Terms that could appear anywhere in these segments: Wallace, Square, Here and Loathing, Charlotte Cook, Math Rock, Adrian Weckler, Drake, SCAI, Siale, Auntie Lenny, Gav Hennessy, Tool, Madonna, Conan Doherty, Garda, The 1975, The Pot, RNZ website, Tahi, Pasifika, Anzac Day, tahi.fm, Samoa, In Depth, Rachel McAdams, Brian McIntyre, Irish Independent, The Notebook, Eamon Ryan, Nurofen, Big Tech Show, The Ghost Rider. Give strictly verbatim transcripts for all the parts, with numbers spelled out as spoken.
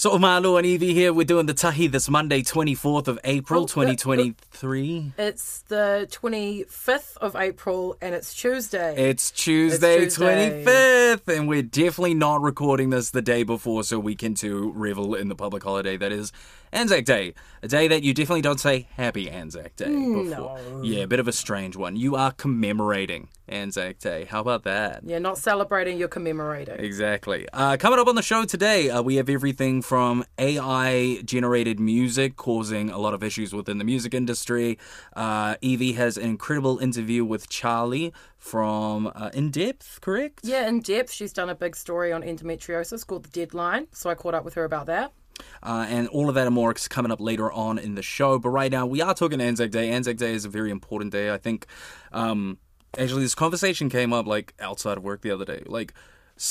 So'omalo and Evie here. We're doing the Tahi this Monday, twenty-fourth of April, oh, twenty twenty-three. It's the twenty-fifth of April and it's Tuesday. It's Tuesday, it's Tuesday, twenty-fifth. And we're definitely not recording this the day before so we can too revel in the public holiday that is Anzac Day. A day that you definitely don't say happy Anzac Day before. No. Yeah, a bit of a strange one. You are commemorating Anzac Day. How about that? Yeah, not celebrating, you're commemorating. Exactly. Uh, coming up on the show today, uh, we have everything from A I-generated music causing a lot of issues within the music industry. Uh, Evie has an incredible interview with Charlie from uh, In Depth, correct? Yeah, In Depth. She's done a big story on endometriosis called The Deadline, so I caught up with her about that. Uh, and all of that and more is coming up later on in the show. But right now, we are talking Anzac Day. Anzac Day is a very important day. I think, um, actually, this conversation came up, like, outside of work the other day. Like,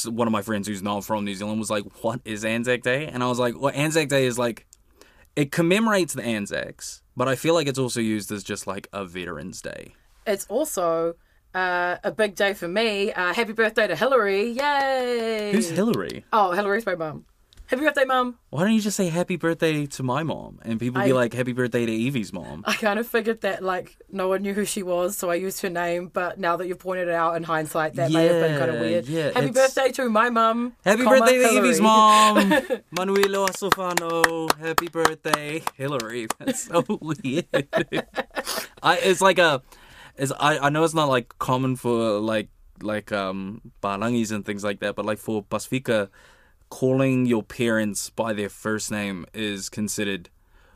one of my friends who's not from New Zealand was like, what is Anzac Day? And I was like, well, Anzac Day is, like, it commemorates the Anzacs, but I feel like it's also used as just, like, a Veterans Day. It's also... Uh, a big day for me. Uh, happy birthday to Hillary. Yay! Who's Hillary? Oh, Hillary's my mum. Happy birthday, mum. Why don't you just say happy birthday to my mom? And people I, be like, happy birthday to Evie's mom. I kind of figured that, like, no one knew who she was, so I used her name. But now that you've pointed it out in hindsight, that yeah, may have been kind of weird. Yeah, happy birthday to my mum. Happy birthday to Hillary. Evie's mom. Manuelo Asofano. Happy birthday, Hillary. That's so weird. I, it's like a... Is I, I know it's not, like, common for, like, like um Barangis and things like that, but, like, for Pasifika, calling your parents by their first name is considered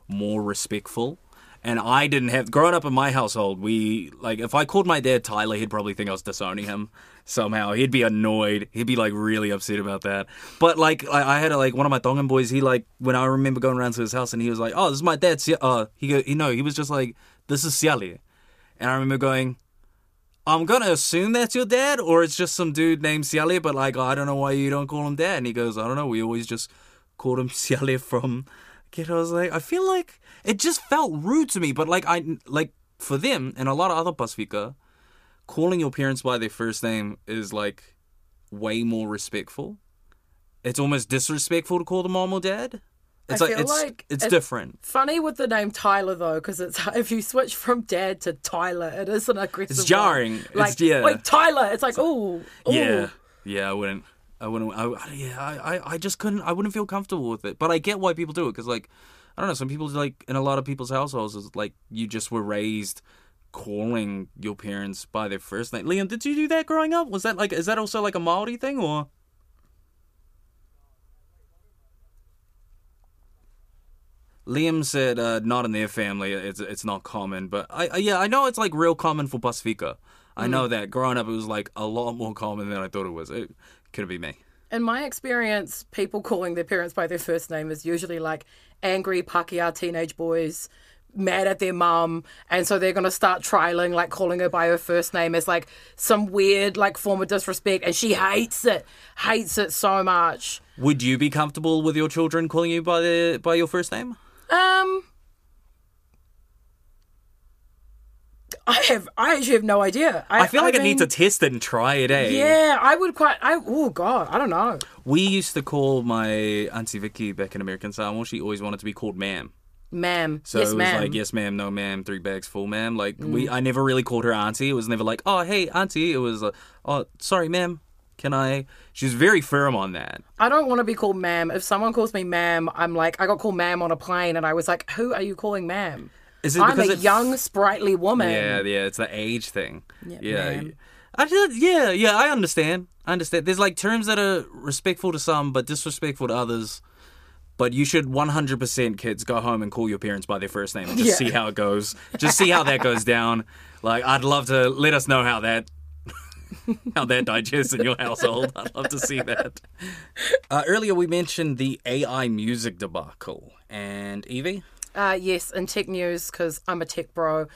more respectful. And I didn't have... Growing up in my household, we... Like, if I called my dad Tyler, he'd probably think I was disowning him somehow. He'd be annoyed. He'd be, like, really upset about that. But, like, I, I had, a, like, one of my Tongan boys, he, like... When I remember going around to his house and he was like, oh, this is my dad. Uh, he go, you know, he was just like, this is Siale. And I remember going, I'm going to assume that's your dad, or it's just some dude named Siale, but, like, I don't know why you don't call him dad. And he goes, I don't know, we always just called him Siale from kid. I was like, I feel like it just felt rude to me. But, like, I like for them and a lot of other Pasifika, calling your parents by their first name is, like, way more respectful. It's almost disrespectful to call them mom or dad. It's I like, feel it's, like it's, it's different. Funny with the name Tyler, though, because it's if you switch from dad to Tyler, it is an aggressive. It's jarring. Like, it's, yeah. Like Tyler, it's like, oh, yeah, yeah. I wouldn't, I wouldn't, I, yeah, I, I just couldn't. I wouldn't feel comfortable with it. But I get why people do it, because, like, I don't know, some people, like, in a lot of people's households, it's like you just were raised calling your parents by their first name. Liam, did you do that growing up? Was that like, is that also like a Maori thing or? Liam said, uh, not in their family, it's it's not common, but I, I yeah, I know it's, like, real common for Pasifika. I mm. know that. Growing up, it was, like, a lot more common than I thought it was. It could be me. In my experience, people calling their parents by their first name is usually, like, angry Pākehā teenage boys, mad at their mum, and so they're going to start trialing, like, calling her by her first name as, like, some weird, like, form of disrespect, and she hates it, hates it so much. Would you be comfortable with your children calling you by their, by your first name? Um, I have, I actually have no idea. I, I feel like I, I mean, need to test it and try it, eh? Yeah, I would quite, I, oh God, I don't know. We used to call my Auntie Vicky back in American Samoa, she always wanted to be called ma'am. Ma'am, so yes, it was ma'am. Like, yes, ma'am, no, ma'am, three bags full, ma'am. Like, mm. we, I never really called her auntie. It was never like, oh, hey, auntie. It was, uh, oh, sorry, ma'am. Can I? She's very firm on that. I don't want to be called ma'am. If someone calls me ma'am, I'm like, I got called ma'am on a plane, and I was like, who are you calling ma'am? Is it I'm a it's... young, sprightly woman. Yeah, yeah, it's the age thing. Yeah, yeah, I just, yeah, yeah. I understand. I understand. There's, like, terms that are respectful to some, but disrespectful to others. But you should one hundred percent, kids, go home and call your parents by their first name and just yeah. see how it goes. Just see how that goes down. Like, I'd love to let us know how that. How that digests in your household. I'd love to see that. Uh, earlier we mentioned the A I music debacle. And Evie? Uh, yes, in tech news, because I'm a tech bro.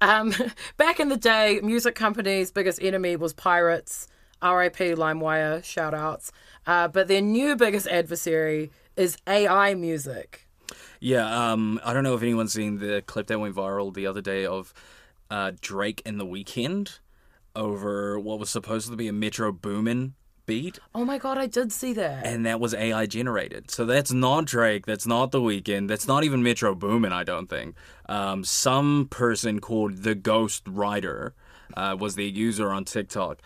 Um, back in the day, music companies' biggest enemy was pirates. R I P LimeWire, shout outs. Uh, but their new biggest adversary is A I music. Yeah, um, I don't know if anyone's seen the clip that went viral the other day of uh, Drake and The Weeknd. Over what was supposed to be a Metro Boomin' beat. Oh my God, I did see that. And that was A I generated. So that's not Drake. That's not The Weeknd. That's not even Metro Boomin', I don't think. Um, some person called The Ghost Rider uh, was their user on TikTok,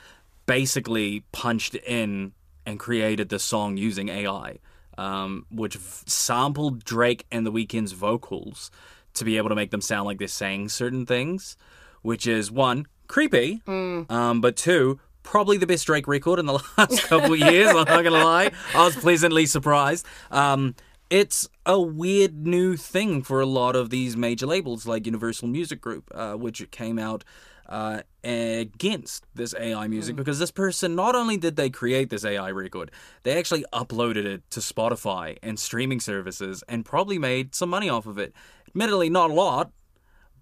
basically punched in and created the song using A I, um, which f- sampled Drake and The Weeknd's vocals to be able to make them sound like they're saying certain things, which is, one, creepy, mm. um, but two, probably the best Drake record in the last couple of years, I'm not going to lie. I was pleasantly surprised. Um, it's a weird new thing for a lot of these major labels like Universal Music Group, uh, which came out uh, against this A I music, mm. because this person, not only did they create this A I record, they actually uploaded it to Spotify and streaming services and probably made some money off of it. Admittedly, not a lot,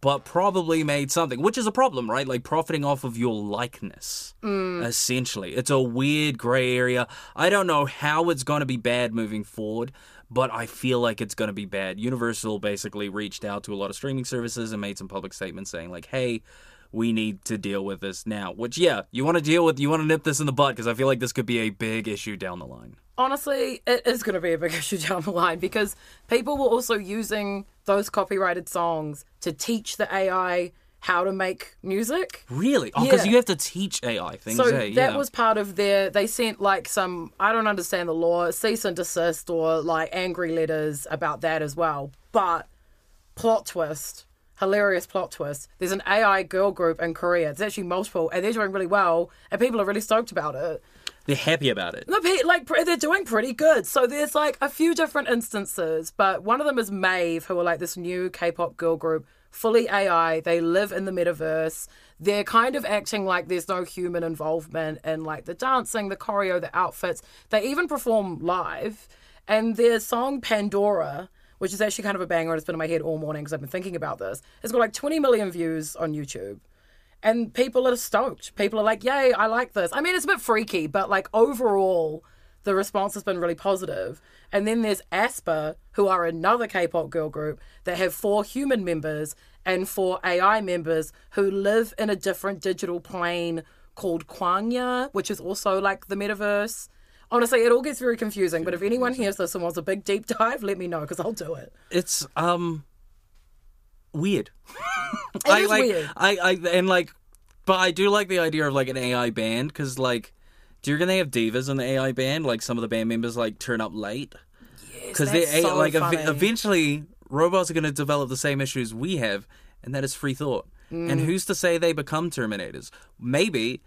but probably made something, which is a problem, right? Like profiting off of your likeness, mm. essentially. It's a weird gray area. I don't know how it's going to be bad moving forward, but I feel like it's going to be bad. Universal basically reached out to a lot of streaming services and made some public statements saying like, hey, we need to deal with this now. Which, yeah, you want to deal with, you want to nip this in the bud, because I feel like this could be a big issue down the line. Honestly, it is going to be a big issue down the line, because people were also using those copyrighted songs to teach the A I how to make music. Really? Oh, because yeah. you have to teach A I things. So hey, that yeah. was part of their... They sent, like, some, I don't understand the law, cease and desist or, like, angry letters about that as well. But plot twist, hilarious plot twist, there's an A I girl group in Korea. It's actually multiple, and they're doing really well, and people are really stoked about it. They're happy about it. No, like, they're doing pretty good. So there's, like, a few different instances, but one of them is Mave, who are, like, this new K-pop girl group, fully A I. They live in the metaverse. They're kind of acting like there's no human involvement in, like, the dancing, the choreo, the outfits. They even perform live. And their song Pandora, which is actually kind of a banger, and it's been in my head all morning because I've been thinking about this, it's got, like, twenty million views on YouTube. And people are stoked. People are like, yay, I like this. I mean, it's a bit freaky, but, like, overall, the response has been really positive. And then there's Aespa, who are another K-pop girl group that have four human members and four A I members who live in a different digital plane called Kwangya, which is also, like, the metaverse. Honestly, it all gets very confusing, but if anyone hears this and wants a big deep dive, let me know, because I'll do it. It's, um... weird. It I, is like, weird. I, I, and like, but I do like the idea of like an A I band, because like, do you reckon they have divas in the A I band? Like some of the band members like turn up late. Yes, because they're so like funny. Ev- eventually robots are going to develop the same issues we have, and that is free thought. Mm. And who's to say they become Terminators? Maybe.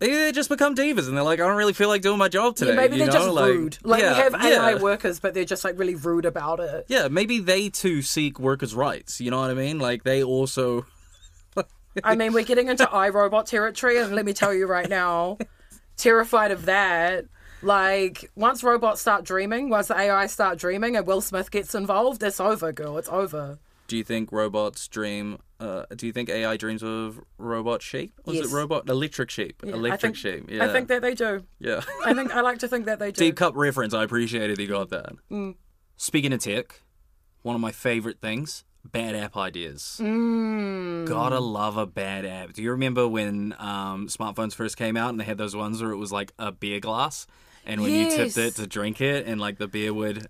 Maybe they just become divas and they're like, I don't really feel like doing my job today. Yeah, maybe they're know? just like, rude. Like, yeah, we have A I yeah. workers, but they're just, like, really rude about it. Yeah, maybe they, too, seek workers' rights. You know what I mean? Like, they also... I mean, we're getting into iRobot territory, and let me tell you right now, terrified of that. Like, once robots start dreaming, once the A I start dreaming and Will Smith gets involved, it's over, girl. It's over. Do you think robots dream... Uh, do you think A I dreams of robot sheep? Or yes. is it robot electric sheep? Yeah, electric think, sheep. Yeah. I think that they do. Yeah. I think I like to think that they do. Deep cut reference. I appreciated you got that. Mm. Speaking of tech, one of my favorite things: bad app ideas. Mm. Gotta love a bad app. Do you remember when um, smartphones first came out and they had those ones where it was like a beer glass, and when yes. you tipped it to drink it, and like the beer would.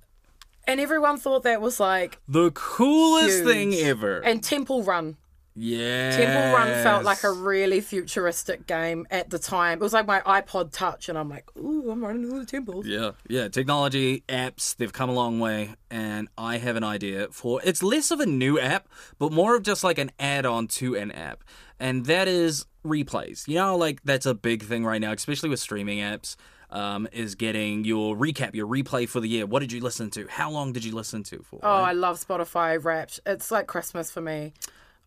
And everyone thought that was like the coolest huge. thing ever. And Temple Run. Yeah. Temple Run felt like a really futuristic game at the time. It was like my iPod Touch, and I'm like, ooh, I'm running all the temples. Yeah, yeah. Technology, apps, they've come a long way, and I have an idea for... It's less of a new app, but more of just like an add-on to an app, and that is replays. You know, like, that's a big thing right now, especially with streaming apps, um, is getting your recap, your replay for the year. What did you listen to? How long did you listen to for? Oh, right? I love Spotify Wrapped. It's like Christmas for me.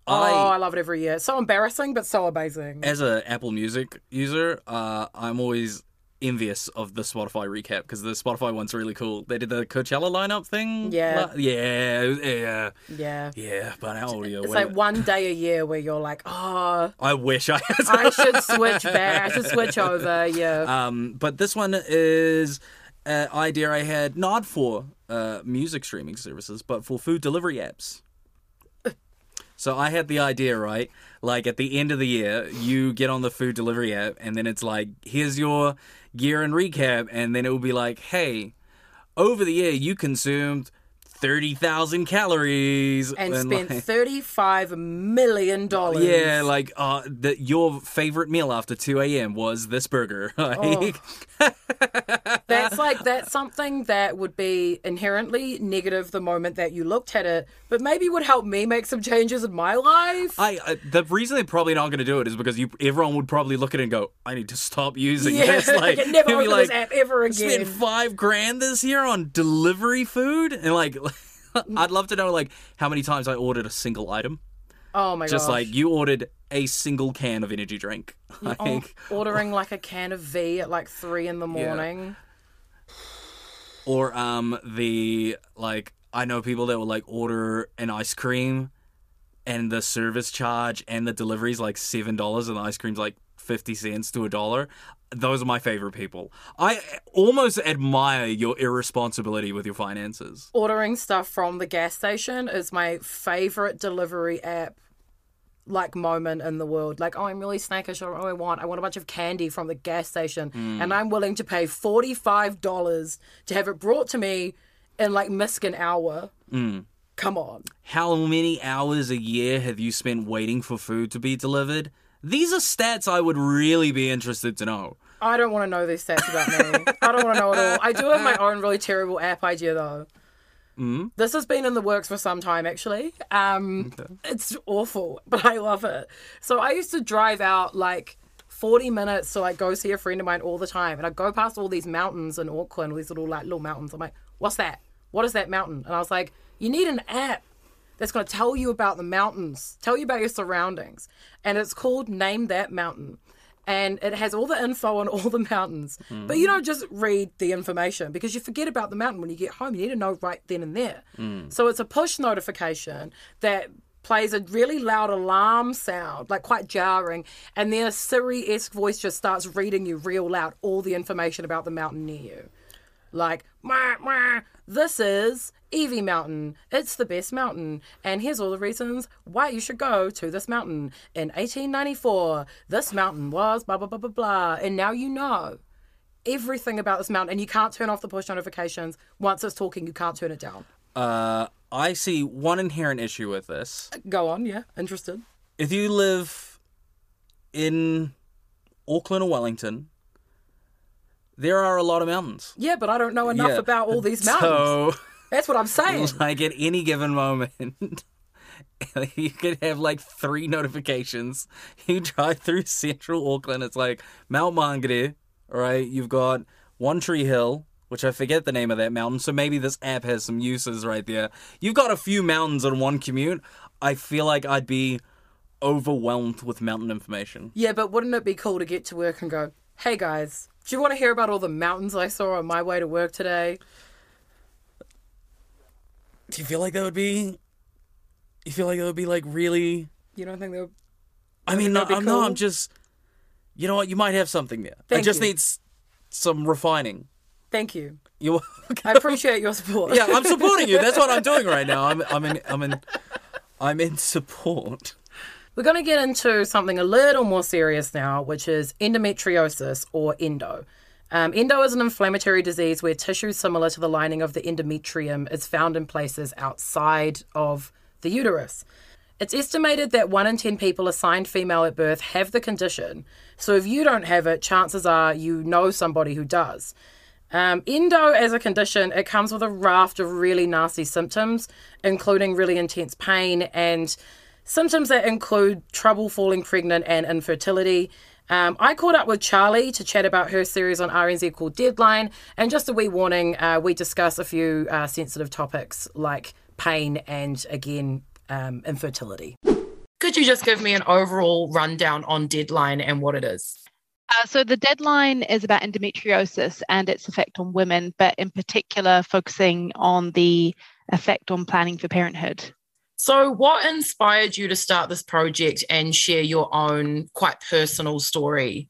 I, oh, I love it every year. It's so embarrassing, but so amazing. As an Apple Music user, uh, I'm always envious of the Spotify recap, because the Spotify one's really cool. They did the Coachella lineup thing. Yeah. Li- yeah. Yeah. Yeah. Yeah. But how old are you? It's like one day a year where you're like, oh. I wish I had. I should switch back. I should switch over. Yeah. Um, but this one is an idea I had not for uh, music streaming services, but for food delivery apps. So I had the idea, right? Like, at the end of the year, you get on the food delivery app, and then it's like, here's your year in recap, and then it will be like, hey, over the year, you consumed thirty thousand calories. And, and spent like, thirty-five million dollars. Yeah, like, uh, the, your favorite meal after two a.m. was this burger. Oh. That's like, that's something that would be inherently negative the moment that you looked at it, but maybe would help me make some changes in my life. I uh, the reason they're probably not going to do it is because you everyone would probably look at it and go, I need to stop using yeah, this. Like, I can never open like, this app ever again. Spend five grand this year on delivery food? And like, I'd love to know like how many times I ordered a single item. Oh my god! Just gosh. Like you ordered a single can of energy drink. Like, oh, ordering like a can of V at like three in the morning. Yeah. Or um the like I know people that will like order an ice cream, and the service charge and the delivery is like seven dollars, and the ice cream's like fifty cents to a dollar. Those are my favorite people. I almost admire your irresponsibility with your finances. Ordering stuff from the gas station is my favorite delivery app, like, moment in the world. Like, oh, I'm really snackish. I don't really want. I want a bunch of candy from the gas station. Mm. And I'm willing to pay forty-five dollars to have it brought to me in, like, misc an hour. Mm. Come on. How many hours a year have you spent waiting for food to be delivered? These are stats I would really be interested to know. I don't want to know these stats about me. I don't want to know it all. I do have my own really terrible app idea, though. Mm. This has been in the works for some time, actually. Um, okay. It's awful, but I love it. So I used to drive out, like, forty minutes to, like, go see a friend of mine all the time. And I'd go past all these mountains in Auckland, all these little, like, little mountains. I'm like, what's that? What is that mountain? And I was like, you need an app that's going to tell you about the mountains, tell you about your surroundings. And it's called Name That Mountain. And it has all the info on all the mountains. Mm. But you don't just read the information because you forget about the mountain when you get home. You need to know right then and there. Mm. So it's a push notification that plays a really loud alarm sound, like quite jarring. And then a Siri-esque voice just starts reading you real loud all the information about the mountain near you. Like, wah, wah, this is Evie Mountain. It's the best mountain. And here's all the reasons why you should go to this mountain. In eighteen ninety-four, this mountain was blah, blah, blah, blah, blah. And now you know everything about this mountain. And you can't turn off the push notifications. Once it's talking, you can't turn it down. Uh, I see one inherent issue with this. Go on, yeah. Interested. If you live in Auckland or Wellington, there are a lot of mountains. Yeah, but I don't know enough yeah. about all these mountains. So, that's what I'm saying. Like, at any given moment, you could have, like, three notifications. You drive through central Auckland, it's like Mount Maungaru, right? You've got One Tree Hill, which I forget the name of that mountain, so maybe this app has some uses right there. You've got a few mountains on one commute. I feel like I'd be overwhelmed with mountain information. Yeah, but wouldn't it be cool to get to work and go, hey, guys, do you want to hear about all the mountains I saw on my way to work today? Do you feel like that would be? You feel like that would be like really? You don't think that would? I mean, no, I'm cool? no, I'm just. You know what? You might have something there. Thank I just you. need s- some refining. Thank you. You. I appreciate your support. Yeah, I'm supporting you. That's what I'm doing right now. I'm. I'm in. I'm in. I'm in support. We're going to get into something a little more serious now, which is endometriosis, or endo. Um, endo is an inflammatory disease where tissue similar to the lining of the endometrium is found in places outside of the uterus. It's estimated that one in ten people assigned female at birth have the condition. So if you don't have it, chances are you know somebody who does. Um, endo as a condition, it comes with a raft of really nasty symptoms, including really intense pain and symptoms that include trouble falling pregnant and infertility. Um, I caught up with Charlie to chat about her series on R N Z called Deadline. And just a wee warning, uh, we discuss a few uh, sensitive topics like pain and, again, um, infertility. Could you just give me an overall rundown on Deadline and what it is? Uh, so the Deadline is about endometriosis and its effect on women, but in particular focusing on the effect on planning for parenthood. So what inspired you to start this project and share your own quite personal story?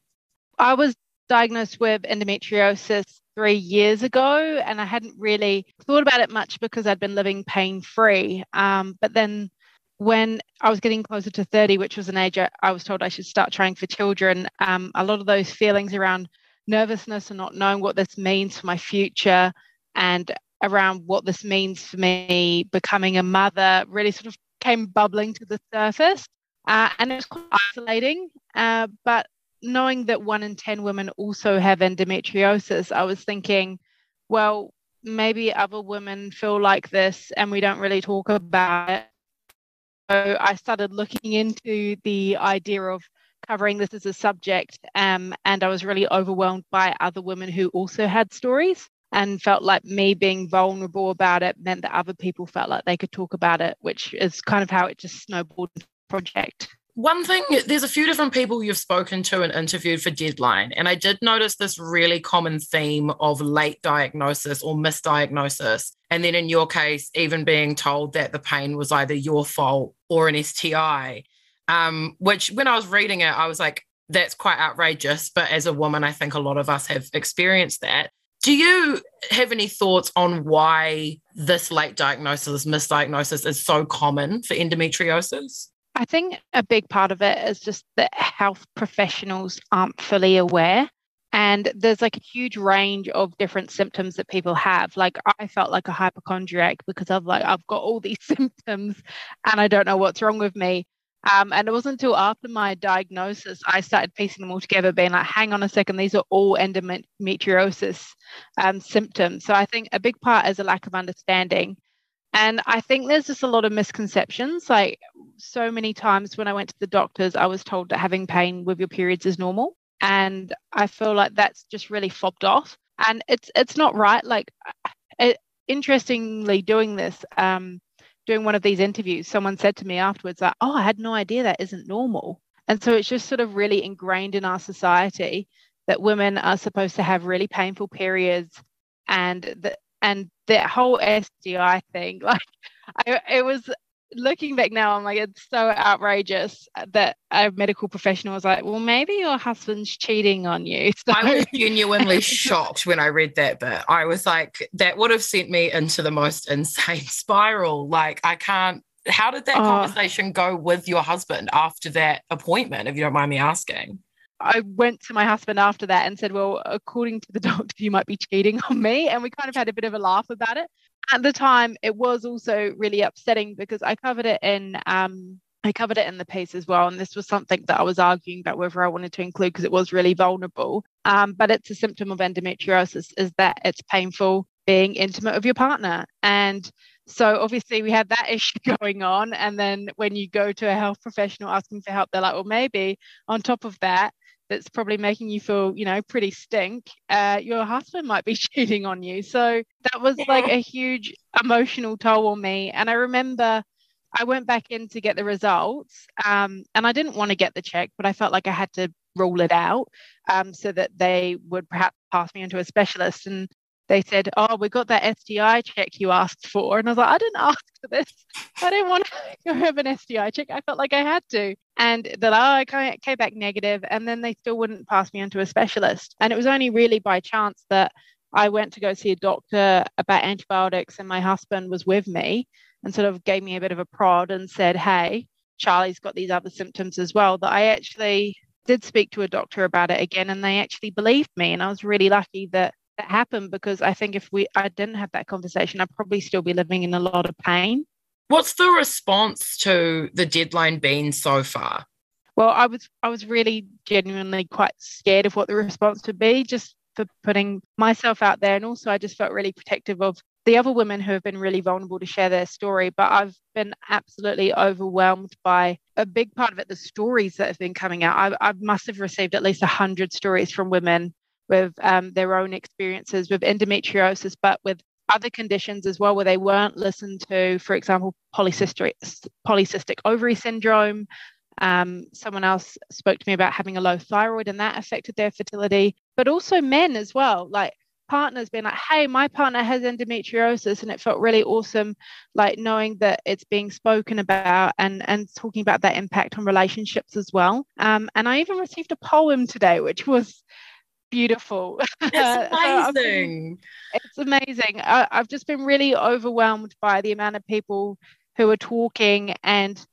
I was diagnosed with endometriosis three years ago, and I hadn't really thought about it much because I'd been living pain-free. Um, but then when I was getting closer to thirty, which was an age I was told I should start trying for children, um, a lot of those feelings around nervousness and not knowing what this means for my future and around what this means for me becoming a mother really sort of came bubbling to the surface. Uh, and it was quite isolating. Uh, but knowing that one in ten women also have endometriosis, I was thinking, well, maybe other women feel like this and we don't really talk about it. So I started looking into the idea of covering this as a subject, um, and I was really overwhelmed by other women who also had stories and felt like me being vulnerable about it meant that other people felt like they could talk about it, which is kind of how it just snowballed into the project. One thing, there's a few different people you've spoken to and interviewed for Deadline, and I did notice this really common theme of late diagnosis or misdiagnosis. And then in your case, even being told that the pain was either your fault or an S T I, um, which when I was reading it, I was like, that's quite outrageous. But as a woman, I think a lot of us have experienced that. Do you have any thoughts on why this late diagnosis, misdiagnosis is so common for endometriosis? I think a big part of it is just that health professionals aren't fully aware. And there's like a huge range of different symptoms that people have. Like I felt like a hypochondriac because I've like, I've got all these symptoms and I don't know what's wrong with me. Um, and it wasn't until after my diagnosis, I started piecing them all together, being like, hang on a second, these are all endometriosis um, symptoms. So I think a big part is a lack of understanding. And I think there's just a lot of misconceptions. Like so many times when I went to the doctors, I was told that having pain with your periods is normal. And I feel like that's just really fobbed off. And it's it's not right. Like, it, interestingly, doing this, um, doing one of these interviews, someone said to me afterwards, like, oh, I had no idea that isn't normal. And so it's just sort of really ingrained in our society that women are supposed to have really painful periods and that And that whole S T I thing, like I, it was looking back now, I'm like, it's so outrageous that a medical professional was like, well, maybe your husband's cheating on you. So I was genuinely shocked when I read that bit. I was like, that would have sent me into the most insane spiral. Like I can't, how did that oh. conversation go with your husband after that appointment, if you don't mind me asking? I went to my husband after that and said, well, according to the doctor, you might be cheating on me. And we kind of had a bit of a laugh about it. At the time, it was also really upsetting because I covered it in um, I covered it in the piece as well. And this was something that I was arguing about whether I wanted to include because it was really vulnerable. Um, but it's a symptom of endometriosis is that it's painful being intimate with your partner. And so obviously we had that issue going on. And then when you go to a health professional asking for help, they're like, well, maybe on top of that, that's probably making you feel, you know, pretty stink, uh, your husband might be cheating on you. So that was yeah. like a huge emotional toll on me. And I remember I went back in to get the results um, and I didn't want to get the check, but I felt like I had to rule it out um, so that they would perhaps pass me into a specialist. And they said, oh, we got that S T I check you asked for. And I was like, I didn't ask for this. I didn't want to have an S T I check. I felt like I had to. And they're like, oh, I came back negative. And then they still wouldn't pass me on to a specialist. And it was only really by chance that I went to go see a doctor about antibiotics and my husband was with me and sort of gave me a bit of a prod and said, hey, Charlie's got these other symptoms as well, that I actually did speak to a doctor about it again. And they actually believed me. And I was really lucky that that happened, because I think if we I didn't have that conversation, I'd probably still be living in a lot of pain. What's the response to the Deadline been so far? Well, I was I was really genuinely quite scared of what the response would be, just for putting myself out there. And also I just felt really protective of the other women who have been really vulnerable to share their story. But I've been absolutely overwhelmed by a big part of it, the stories that have been coming out. I, I must have received at least one hundred stories from women with um, their own experiences with endometriosis, but with other conditions as well, where they weren't listened to, for example, polycystic, polycystic ovary syndrome. Um, someone else spoke to me about having a low thyroid and that affected their fertility, but also men as well, like partners being like, hey, my partner has endometriosis. And it felt really awesome, like knowing that it's being spoken about and, and talking about that impact on relationships as well. Um, and I even received a poem today, which was beautiful. It's amazing. so it's amazing. I, I've just been really overwhelmed by the amount of people who were talking, and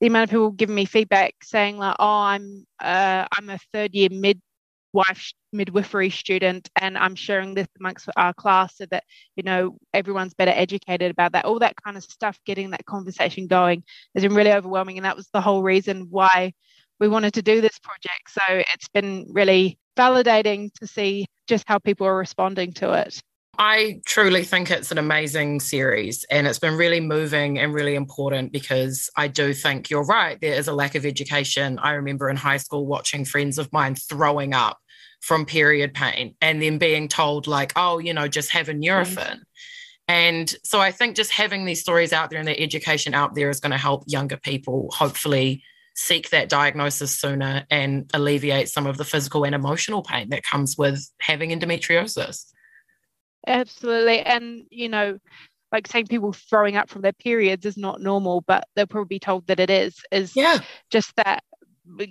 the amount of people giving me feedback saying like, oh, I'm uh, I'm a third year midwife midwifery student, and I'm sharing this amongst our class so that, you know, everyone's better educated about that, all that kind of stuff. Getting that conversation going has been really overwhelming, and that was the whole reason why we wanted to do this project. So it's been really validating to see just how people are responding to it. I truly think it's an amazing series, and it's been really moving and really important, because I do think you're right, there is a lack of education. I remember in high school watching friends of mine throwing up from period pain and then being told like, oh, you know, just have a Nurofen. Mm-hmm. And so I think just having these stories out there and the education out there is going to help younger people hopefully seek that diagnosis sooner and alleviate some of the physical and emotional pain that comes with having endometriosis. Absolutely. And, you know, like saying people throwing up from their periods is not normal, but they'll probably be told that it is, is yeah. just that,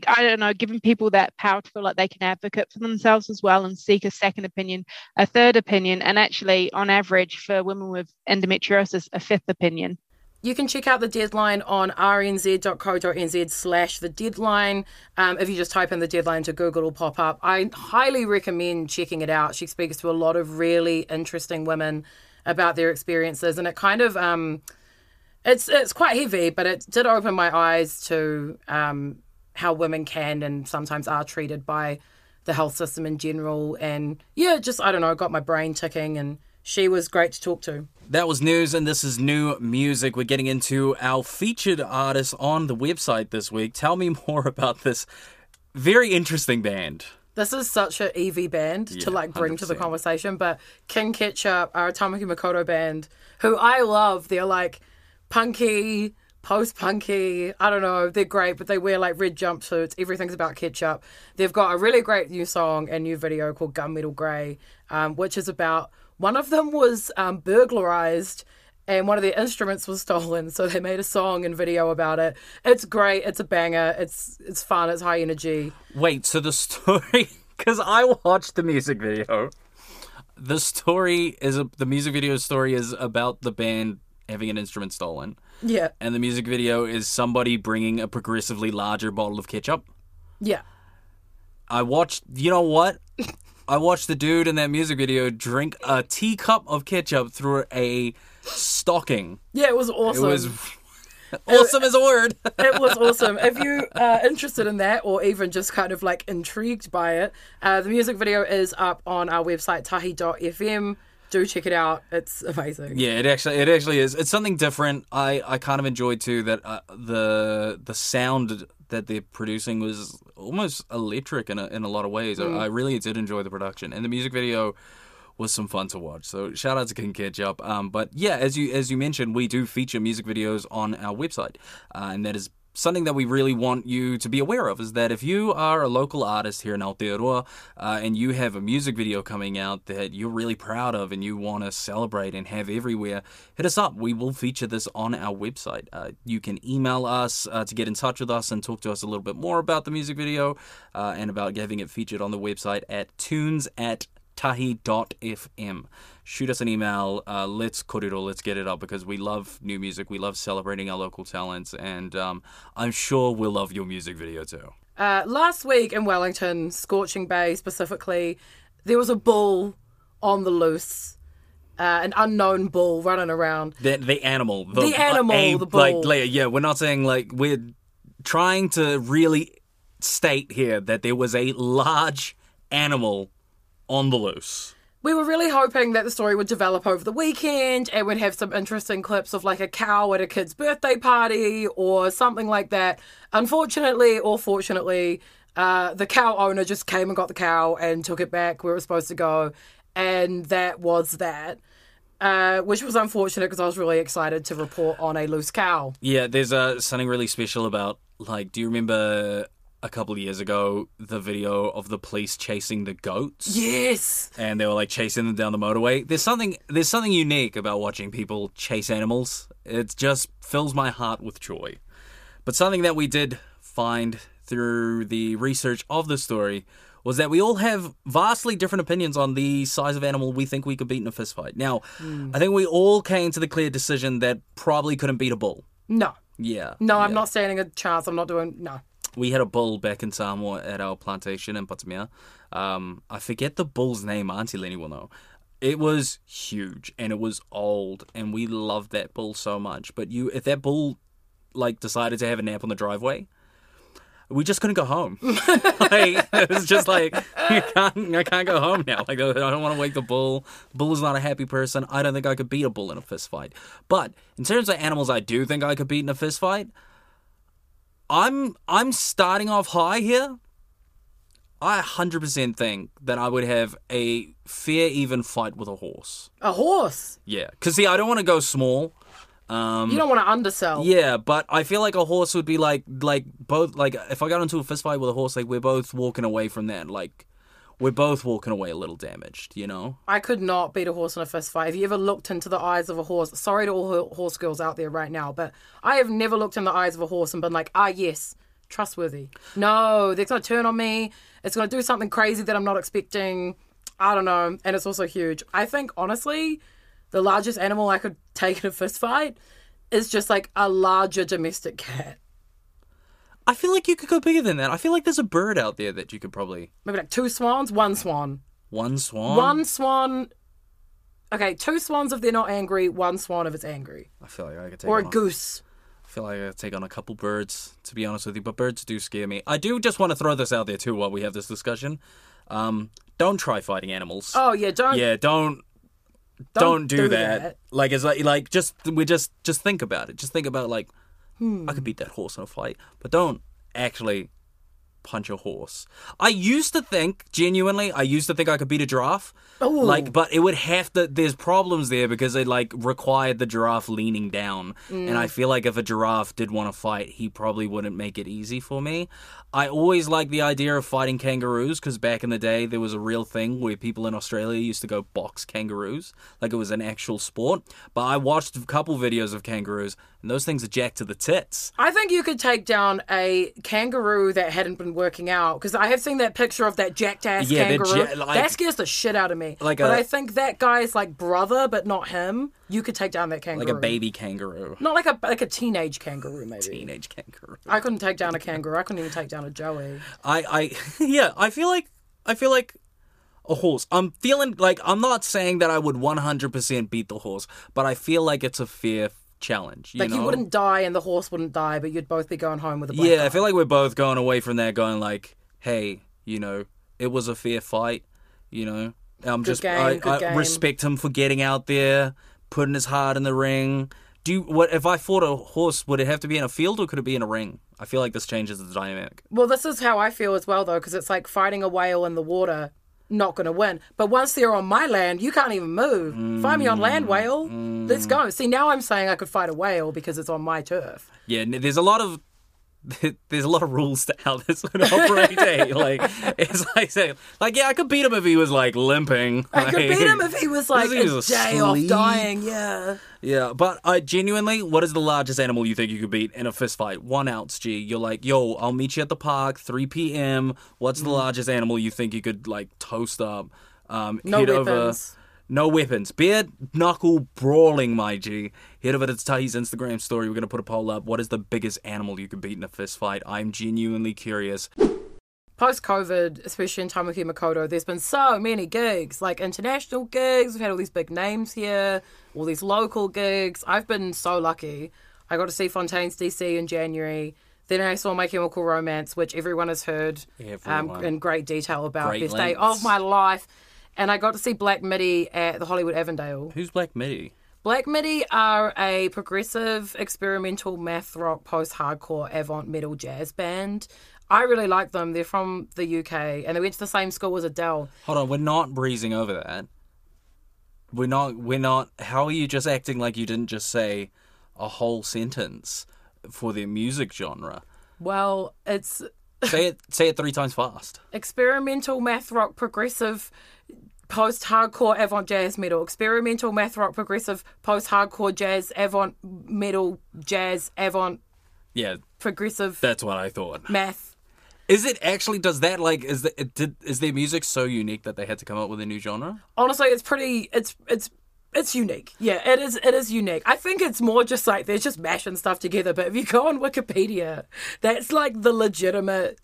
I don't know, giving people that power to feel like they can advocate for themselves as well and seek a second opinion, a third opinion, and actually on average for women with endometriosis, a fifth opinion. You can check out The Deadline on rnz.co.nz slash The Deadline. Um, if you just type in The Deadline to Google, it'll pop up. I highly recommend checking it out. She speaks to a lot of really interesting women about their experiences, and it kind of, um, it's it's quite heavy, but it did open my eyes to um, how women can and sometimes are treated by the health system in general. And yeah, just, I don't know, got my brain ticking, and she was great to talk to. That was news, and this is new music. We're getting into our featured artist on the website this week. Tell me more about this very interesting band. This is such an Evie band yeah, to like bring one hundred percent to the conversation, but King Ketchup are a Tamaki Makoto band who I love. They're like punky, post-punky, I don't know, they're great, but they wear like red jumpsuits, everything's about ketchup. They've got a really great new song and new video called Gunmetal Grey, um, which is about... One of them was um, burglarized and one of their instruments was stolen, so they made a song and video about it. It's great. It's a banger. It's it's fun. It's high energy. Wait, so the story... Because I watched the music video. The story is... A, the music video story is about the band having an instrument stolen. Yeah. And the music video is somebody bringing a progressively larger bottle of ketchup. Yeah. I watched... You know what? I watched the dude in that music video drink a teacup of ketchup through a stocking. Yeah, it was awesome. It was awesome it, as a word. It was awesome. If you are interested in that or even just kind of like intrigued by it, uh, the music video is up on our website, tahi dot f m. Do check it out. It's amazing. Yeah, it actually it actually is. It's something different. I, I kind of enjoyed too that uh, the the sound that they're producing was almost electric in a, in a lot of ways. Mm. I, I really did enjoy the production, and the music video was some fun to watch. So shout out to King Ketchup. Um, but yeah, as you as you mentioned, we do feature music videos on our website, uh, and that is something that we really want you to be aware of, is that if you are a local artist here in Aotearoa uh, and you have a music video coming out that you're really proud of and you want to celebrate and have everywhere, hit us up. We will feature this on our website. Uh, you can email us uh, to get in touch with us and talk to us a little bit more about the music video uh, and about having it featured on the website at tunes at tahi dot f m. Shoot us an email. Uh, let's korero, let's get it up, because we love new music. We love celebrating our local talents, and um, I'm sure we'll love your music video too. Uh, last week in Wellington, Scorching Bay specifically, there was a bull on the loose, uh, an unknown bull running around. The, the animal. The, the animal, uh, a, the bull. Like, yeah, we're not saying like, we're trying to really state here that there was a large animal on the loose. We were really hoping that the story would develop over the weekend and we'd have some interesting clips of like a cow at a kid's birthday party or something like that. Unfortunately, or fortunately, uh, the cow owner just came and got the cow and took it back where it was supposed to go. And that was that. Uh, which was unfortunate because I was really excited to report on a loose cow. Yeah, there's uh, something really special about, like, do you remember... A couple of years ago, the video of the police chasing the goats. Yes. And they were like chasing them down the motorway. There's something there's something unique about watching people chase animals. It just fills my heart with joy. But something that we did find through the research of the story was that we all have vastly different opinions on the size of animal we think we could beat in a fistfight. Now, mm. I think we all came to the clear decision that probably couldn't beat a bull. No. Yeah. No, yeah. I'm not standing a chance. I'm not doing... No. We had a bull back in Samoa at our plantation in Patamea. Um, I forget the bull's name. Auntie Lenny will know. It was huge, and it was old, and we loved that bull so much. But you, if that bull, like, decided to have a nap on the driveway... We just couldn't go home. Like, it was just like, you can't, I can't go home now. Like, I don't want to wake the bull. Bull is not a happy person. I don't think I could beat a bull in a fist fight. But in terms of animals I do think I could beat in a fist fight, I'm I'm starting off high here. I one hundred percent think that I would have a fair, even fight with a horse. A horse? Yeah. Because, see, I don't want to go small. Um, you don't want to undersell. Yeah, but I feel like a horse would be like, like both, like if I got into a fist fight with a horse, like we're both walking away from that. Like we're both walking away a little damaged, you know? I could not beat a horse in a fist fight. Have you ever looked into the eyes of a horse? Sorry to all horse girls out there right now, but I have never looked in the eyes of a horse and been like, ah, yes, trustworthy. No, they're going to turn on me. It's going to do something crazy that I'm not expecting. I don't know. And it's also huge. I think, honestly... The largest animal I could take in a fist fight is just like a larger domestic cat. I feel like you could go bigger than that. I feel like there's a bird out there that you could probably... Maybe like two swans, one swan. One swan? One swan. Okay, two swans if they're not angry, one swan if it's angry. I feel like I could take Or a on... goose. I feel like I could take on a couple birds, to be honest with you. But birds do scare me. I do just want to throw this out there too while we have this discussion. Um, don't try fighting animals. Oh, yeah, don't... Yeah, don't... Don't, Don't do, do that. that. Like it's like like just we just just think about it. Just think about like hmm. I could beat that horse in a fight, but don't actually punch a horse. I used to think genuinely, I used to think I could beat a giraffe. Oh, like but it would have to. There's problems there because it like required the giraffe leaning down, mm. and I feel like if a giraffe did want to fight, he probably wouldn't make it easy for me. I always liked the idea of fighting kangaroos because back in the day there was a real thing where people in Australia used to go box kangaroos, like it was an actual sport. But I watched a couple videos of kangaroos, and those things are jacked to the tits. I think you could take down a kangaroo that hadn't been working out because I have seen that picture of that jacked ass yeah, kangaroo. Ja- like, that scares the shit out of me. Like but a, I think that guy's like brother, but not him. You could take down that kangaroo. Like a baby kangaroo. Not like a like a teenage kangaroo, maybe. Teenage kangaroo. I couldn't take down a kangaroo. I couldn't even take down a joey. I, I yeah. I feel like I feel like a horse. I'm feeling like I'm not saying that I would one hundred percent beat the horse, but I feel like it's a fair challenge. You like know? You wouldn't die and the horse wouldn't die, but you'd both be going home with a blanket. Yeah, I feel like we're both going away from there going like, hey, you know, it was a fair fight, you know. I'm good just game, I, good I game. Respect him for getting out there, putting his heart in the ring. Do you, what if I fought a horse, would it have to be in a field or could it be in a ring? I feel like this changes the dynamic. Well, this is how I feel as well though, because it's like fighting a whale in the water. Not going to win. But once they're on my land, you can't even move. Mm. Find me on land, whale. Mm. Let's go. See, now I'm saying I could fight a whale because it's on my turf. Yeah, there's a lot of there's a lot of rules to how this would operate. eh? Like it's like saying, like yeah, I could beat him if he was like limping. I like, could beat him if he was like he was a day asleep. Off dying. Yeah. Yeah, but I genuinely, what is the largest animal you think you could beat in a fist fight? One ounce, G. You're like, yo, I'll meet you at the park, three p.m. What's the mm. largest animal you think you could like toast up? Um, no head weapons. Over, no weapons. Bare knuckle brawling, my G. Head over to Tahi's Instagram story. We're going to put a poll up. What is the biggest animal you could beat in a fist fight? I'm genuinely curious. Post-COVID, especially in Tamaki Makaurau, there's been so many gigs, like international gigs. We've had all these big names here, all these local gigs. I've been so lucky. I got to see Fontaines D C in January. Then I saw My Chemical Romance, which everyone has heard everyone. Um, in great detail about. Great best lengths. Day of my life. And I got to see Black Midi at the Hollywood Avondale. Who's Black Midi? Black Midi are a progressive, experimental, math rock, post-hardcore, avant metal jazz band. I really like them. They're from the U K, and they went to the same school as Adele. Hold on, we're not breezing over that. We're not, we're not, how are you just acting like you didn't just say a whole sentence for their music genre? Well, it's... Say it, say it three times fast. Experimental, math rock, progressive, post-hardcore, avant jazz metal. Experimental, math rock, progressive, post-hardcore, jazz, avant metal, jazz, avant... Yeah. Progressive. That's what I thought. Math. Is it actually, does that, like, is the, it did, is their music so unique that they had to come up with a new genre? Honestly, it's pretty, it's it's It's unique. Yeah, it is It is unique. I think it's more just like, they're just mashing stuff together. But if you go on Wikipedia, that's like the legitimate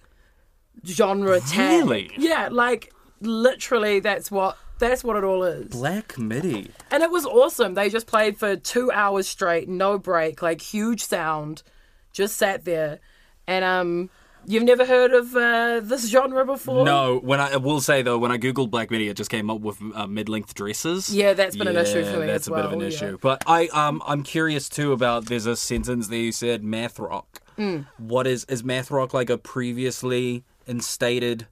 genre tag. Really? Yeah, like literally that's what that's what it all is. Black Midi. And it was awesome. They just played for two hours straight, no break, like huge sound, just sat there. And um, you've never heard of uh, this genre before? No. When I, I will say, though, when I Googled Black Midi, it just came up with uh, mid-length dresses. Yeah, that's been yeah, an issue for me as well. That's a bit of an issue. Yeah. But I, um, I'm curious, too, about there's a sentence there you said, math rock. Mm. What is, is math rock like a previously instated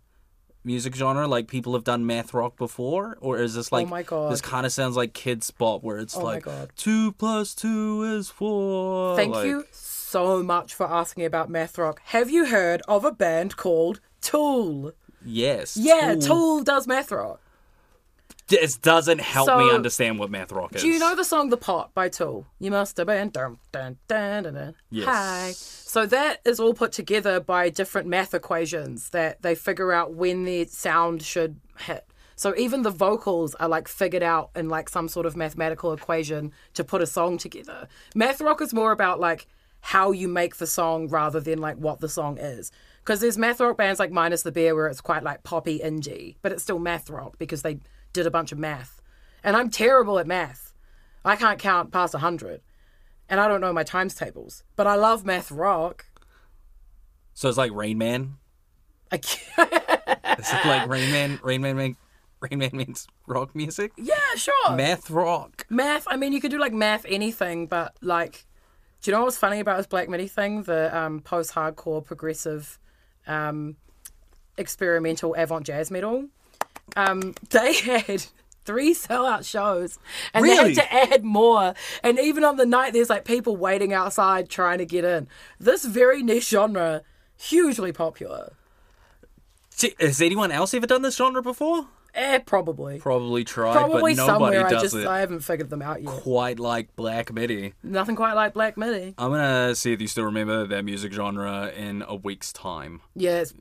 music genre? Like, people have done math rock before? Or is this like, oh my God. This kind of sounds like kids pop where it's oh like, two plus two is four. Thank like, you. So much for asking about math rock. Have you heard of a band called Tool? Yes. Yeah, Tool, Tool does math rock. It doesn't help so, me understand what math rock is. Do you know the song The Pot by Tool? You must have been dun dun dun dun dun. Yes. Hi. So that is all put together by different math equations that they figure out when the sound should hit. So even the vocals are like figured out in like some sort of mathematical equation to put a song together. Math rock is more about like how you make the song rather than like what the song is. Because there's math rock bands like Minus the Bear where it's quite like poppy indie, but it's still math rock because they did a bunch of math. And I'm terrible at math. I can't count past one hundred. And I don't know my times tables. But I love math rock. So it's like Rain Man? I can't. Is it like Rain Man? Rain Man make... Rain Man means rock music? Yeah, sure. Math rock. Math, I mean, you could do like math anything, but like... Do you know what's funny about this Black Midi thing? The um, post-hardcore, progressive, um, experimental avant jazz metal. Um, they had three sellout shows and really? They had to add more. And even on the night, there's like people waiting outside trying to get in. This very niche genre, hugely popular. Gee, has anyone else ever done this genre before? Eh, probably. Probably tried, probably but nobody somewhere. does I just, it. I haven't figured them out yet. Quite like Black Midi. Nothing quite like Black Midi. I'm going to see if you still remember that music genre in a week's time. Yeah, it's,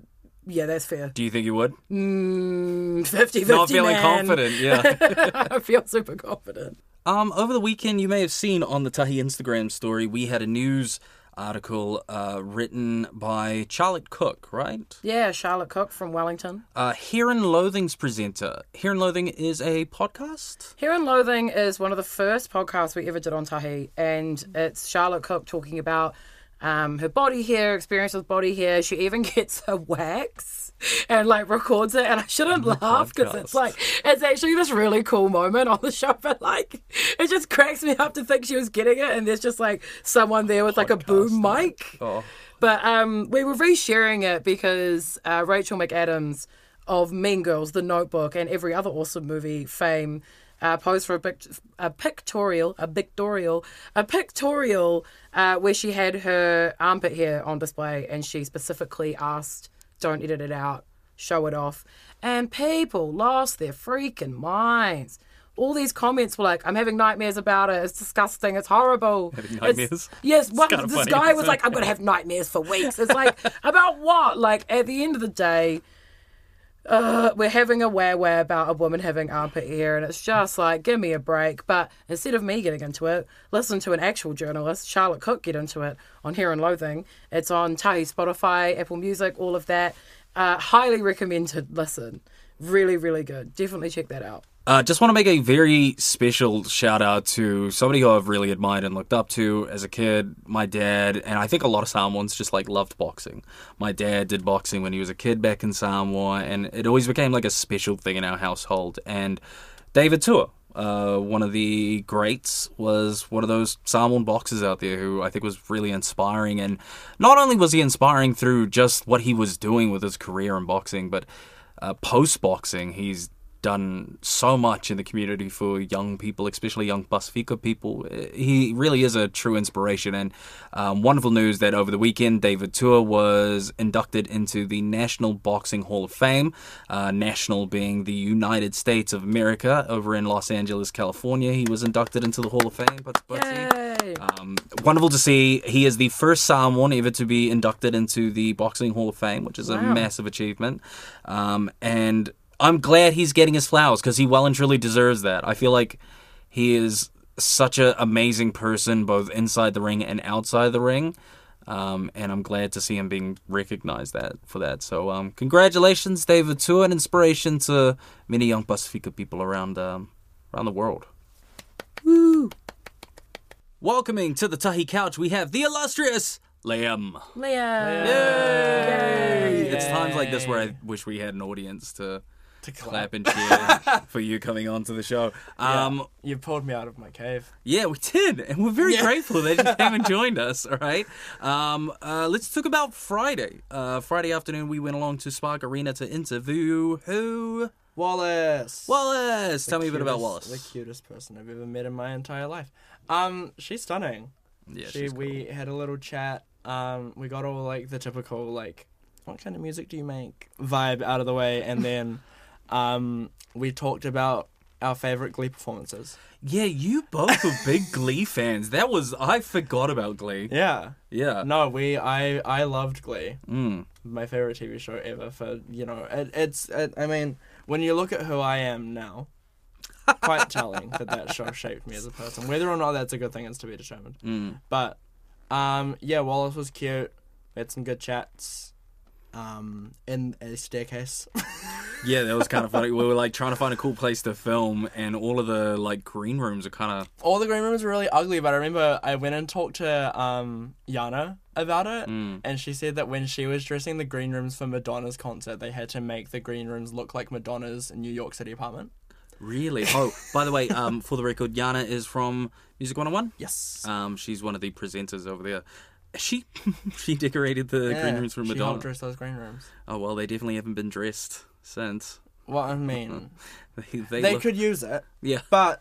yeah, that's fair. Do you think you would? Mm, fifty-fifty, man. Not feeling confident, yeah. I feel super confident. Um, over the weekend, you may have seen on the Tahi Instagram story, we had a news article uh, written by Charlotte Cook, right? Yeah, Charlotte Cook from Wellington. Uh, Here and Loathing's presenter. Here and Loathing is a podcast? Here and Loathing is one of the first podcasts we ever did on Tahi, and it's Charlotte Cook talking about um, her body hair, experience with body hair. She even gets her wax and, like, records it, and I shouldn't oh laugh because it's, like, it's actually this really cool moment on the show, but, like, it just cracks me up to think she was getting it, and there's just, like, someone there with, podcast, like, a boom mic. Oh. But um, we were resharing it because uh, Rachel McAdams of Mean Girls, The Notebook, and every other awesome movie fame uh, posed for a, pict- a pictorial, a pictorial, a pictorial uh, where she had her armpit hair on display, and she specifically asked, don't edit it out, show it off. And people lost their freaking minds. All these comments were like, I'm having nightmares about it. It's disgusting. It's horrible. Having nightmares? It's, yes. What, kind of this funny, guy was like, I'm going to have nightmares for weeks. It's like, about what? Like, at the end of the day, uh, we're having a wah-wah about a woman having armpit hair, and it's just like, give me a break. But instead of me getting into it, listen to an actual journalist, Charlotte Cook, get into it on Here and Loathing. It's on Tahi, Spotify, Apple Music, all of that. Uh, highly recommended listen. Really, really good. Definitely check that out. I uh, just want to make a very special shout out to somebody who I've really admired and looked up to as a kid, my dad, and I think a lot of Samoans just like loved boxing. My dad did boxing when he was a kid back in Samoa, and it always became like a special thing in our household. And David Tua, uh, one of the greats, was one of those Samoan boxers out there who I think was really inspiring. And not only was he inspiring through just what he was doing with his career in boxing, but uh, post-boxing, he's done so much in the community for young people, especially young Pasifika people. He really is a true inspiration, and um, wonderful news that over the weekend, David Tua was inducted into the National Boxing Hall of Fame, uh, national being the United States of America. Over in Los Angeles, California, he was inducted into the Hall of Fame. But, but he, um, wonderful to see. He is the first Samoan ever to be inducted into the Boxing Hall of Fame, which is wow. a massive achievement. Um, and I'm glad he's getting his flowers because he well and truly deserves that. I feel like He is such an amazing person, both inside the ring and outside the ring. Um, and I'm glad to see him being recognized that for that. So um, congratulations, David Tua, an inspiration to many young Pasifika people around um, around the world. Woo! Welcoming to the Tahi Couch, we have the illustrious Liam. Liam. Yay. Yay. It's times like this where I wish we had an audience to... To clap. clap and cheer for you coming on to the show. Um, yeah, you pulled me out of my cave. Yeah, we did. And we're very yeah. grateful that you came and joined us, all right? Um, uh, let's talk about Friday. Uh, Friday afternoon, we went along to Spark Arena to interview who? Wallace. Wallace. The Tell cutest, me a bit about Wallace. The cutest person I've ever met in my entire life. Um, she's stunning. Yeah, she, she's We cool. had a little chat. Um, we got all, like, the typical, like, what kind of music do you make vibe out of the way, and then... Um, we talked about our favourite Glee performances. Yeah, you both were big Glee fans. That was... I forgot about Glee. Yeah. Yeah. No, we... I, I loved Glee. Mm. My favourite T V show ever for, you know... It, it's... It, I mean, when you look at who I am now, quite telling that that show shaped me as a person. Whether or not that's a good thing is to be determined. Mm. But, um, yeah, Wallace was cute. We had some good chats. Um, in a staircase. Yeah, that was kind of funny. We were like trying to find a cool place to film, and all of the like green rooms are kind of... All the green rooms were really ugly, but I remember I went and talked to um, Yana about it, mm. and she said that when she was dressing the green rooms for Madonna's concert, they had to make the green rooms look like Madonna's New York City apartment. Really? Oh, by the way, um, for the record, Yana is from Music one oh one. Yes. Um, she's one of the presenters over there. She she decorated the yeah, green rooms for Madonna. She helped dress those green rooms. Oh, well, they definitely haven't been dressed since. Well, I mean, they, they, they look... could use it. Yeah, but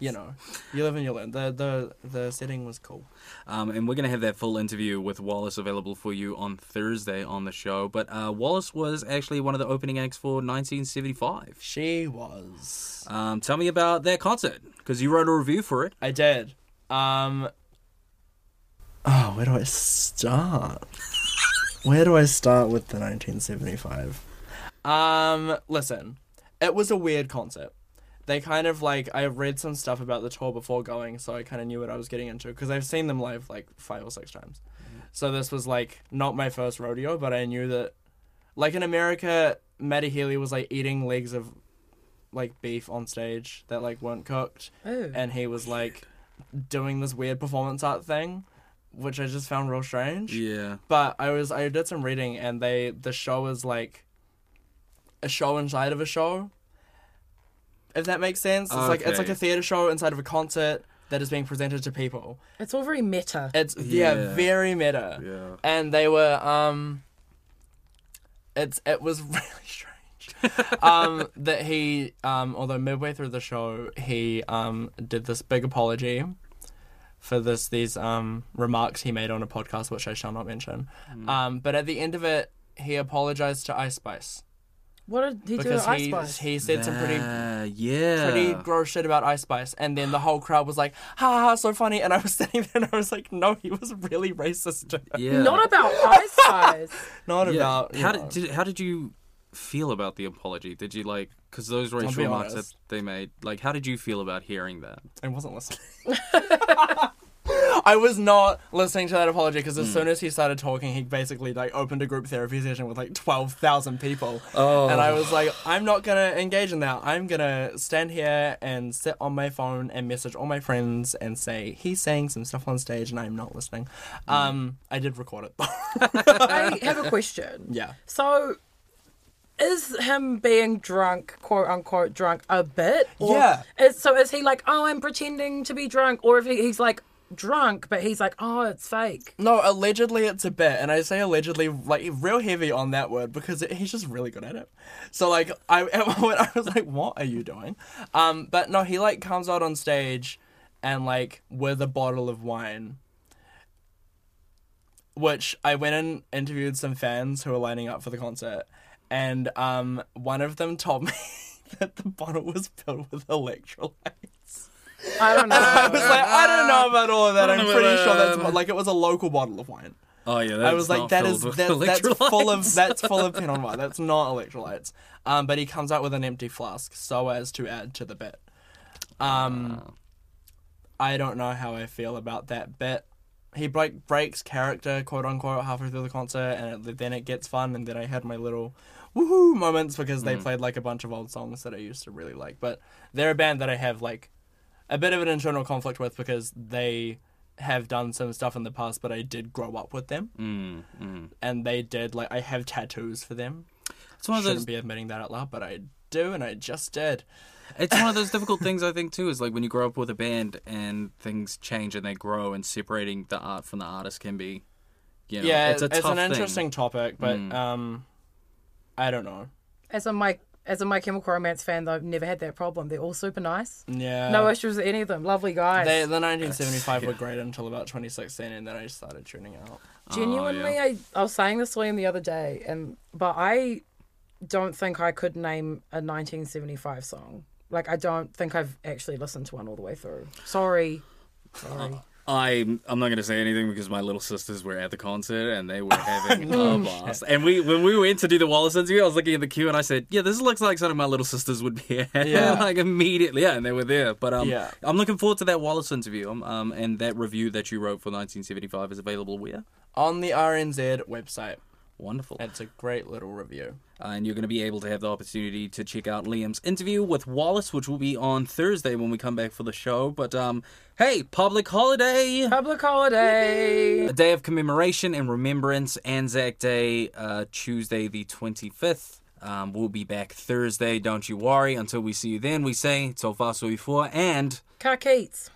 you know, you live and you learn. The the the setting was cool. Um, and we're gonna have that full interview with Wallace available for you on Thursday on the show. But uh, Wallace was actually one of the opening acts for nineteen seventy-five. She was. Um, tell me about that concert because you wrote a review for it. I did. Um. Oh, where do I start? Where do I start with the nineteen seventy-five? Um, listen, it was a weird concept. They kind of, like, I read some stuff about the tour before going, so I kind of knew what I was getting into, because I've seen them live, like, five or six times. Mm-hmm. So this was, like, not my first rodeo, but I knew that, like, in America, Matty Healy was, like, eating legs of, like, beef on stage that, like, weren't cooked. Oh. And he was, like, doing this weird performance art thing, which I just found real strange. Yeah. But I was I did some reading, and they the show is like a show inside of a show, if that makes sense. It's okay. like it's like a theater show inside of a concert that is being presented to people. It's all very meta. It's yeah, yeah very meta. Yeah. And they were um it's it was really strange. um that he um although midway through the show he um did this big apology for this these um, remarks he made on a podcast, which I shall not mention. Mm. Um, but at the end of it, he apologised to Ice Spice. What did he because do to he, Ice Spice? He said uh, some pretty, yeah. pretty gross shit about Ice Spice, and then the whole crowd was like, ha ha, so funny, and I was sitting there and I was like, no, he was really racist to her. Yeah. Not about Ice Spice. Not yeah. about... How did, did How did you feel about the apology? Did you like... Because those racial remarks that they made, like, how did you feel about hearing that? I wasn't listening. I was not listening to that apology because as mm. soon as he started talking, he basically, like, opened a group therapy session with, like, twelve thousand people. Oh. And I was like, I'm not going to engage in that. I'm going to stand here and sit on my phone and message all my friends and say, he's saying some stuff on stage and I'm not listening. Mm. Um, I did record it. I have a question. Yeah. So... Is him being drunk, quote unquote, drunk a bit? Or yeah. Is, so is he like, oh, I'm pretending to be drunk? Or if he, he's like drunk, but he's like, oh, it's fake? No, allegedly it's a bit. And I say allegedly, like, real heavy on that word because it, he's just really good at it. So, like, I, at one point I was like, what are you doing? Um, but no, he, like, comes out on stage and, like, with a bottle of wine. Which I went and interviewed some fans who were lining up for the concert. And um, one of them told me that the bottle was filled with electrolytes. I don't know. And I was like, I don't know about all of that. I'm pretty sure that's... Like, it was a local bottle of wine. Oh, yeah. I was like, that is... That, that's full of... That's full of Pinot Noir. That's not electrolytes. Um, but he comes out with an empty flask so as to add to the bit. Um, wow. I don't know how I feel about that bit. He break, breaks character, quote unquote, halfway through the concert, and it, then it gets fun, and then I had my little woohoo moments because they mm. played like a bunch of old songs that I used to really like. But they're a band that I have like a bit of an internal conflict with because they have done some stuff in the past, but I did grow up with them, mm, mm. and they did like I have tattoos for them. It's one of those... Shouldn't be admitting that out loud, but I do, and I just did. It's one of those difficult things, I think, too, is like when you grow up with a band and things change and they grow, and separating the art from the artist can be, you know, yeah, it's a tough thing. It's an interesting topic, but mm. um, I don't know. As a my as a My Chemical Romance fan, though, I've never had that problem. They're all super nice. Yeah, no issues with any of them. Lovely guys. They, the nineteen seventy-five yeah. were great until about twenty sixteen, and then I started tuning out. Genuinely, oh, yeah. I I was saying this to Liam the other day, and but I don't think I could name a nineteen seventy-five song. Like, I don't think I've actually listened to one all the way through. Sorry. Sorry. Uh, I'm, I'm not going to say anything because my little sisters were at the concert and they were having a blast. And we when we went to do the Wallace interview, I was looking at the queue and I said, yeah, this looks like something my little sisters would be at. Yeah. Like, immediately. Yeah, and they were there. But um, yeah. I'm looking forward to that Wallace interview. Um, um, and that review that you wrote for nineteen seventy-five is available where? On the R N Z website. Wonderful. It's a great little review. Uh, and you're going to be able to have the opportunity to check out Liam's interview with Wallace, which will be on Thursday when we come back for the show. But, um, hey, public holiday! Public holiday! Yay. A day of commemoration and remembrance, Anzac Day, uh, Tuesday the twenty-fifth. Um, we'll be back Thursday, don't you worry. Until we see you then, we say, tō whāsui four and... Ka Keats!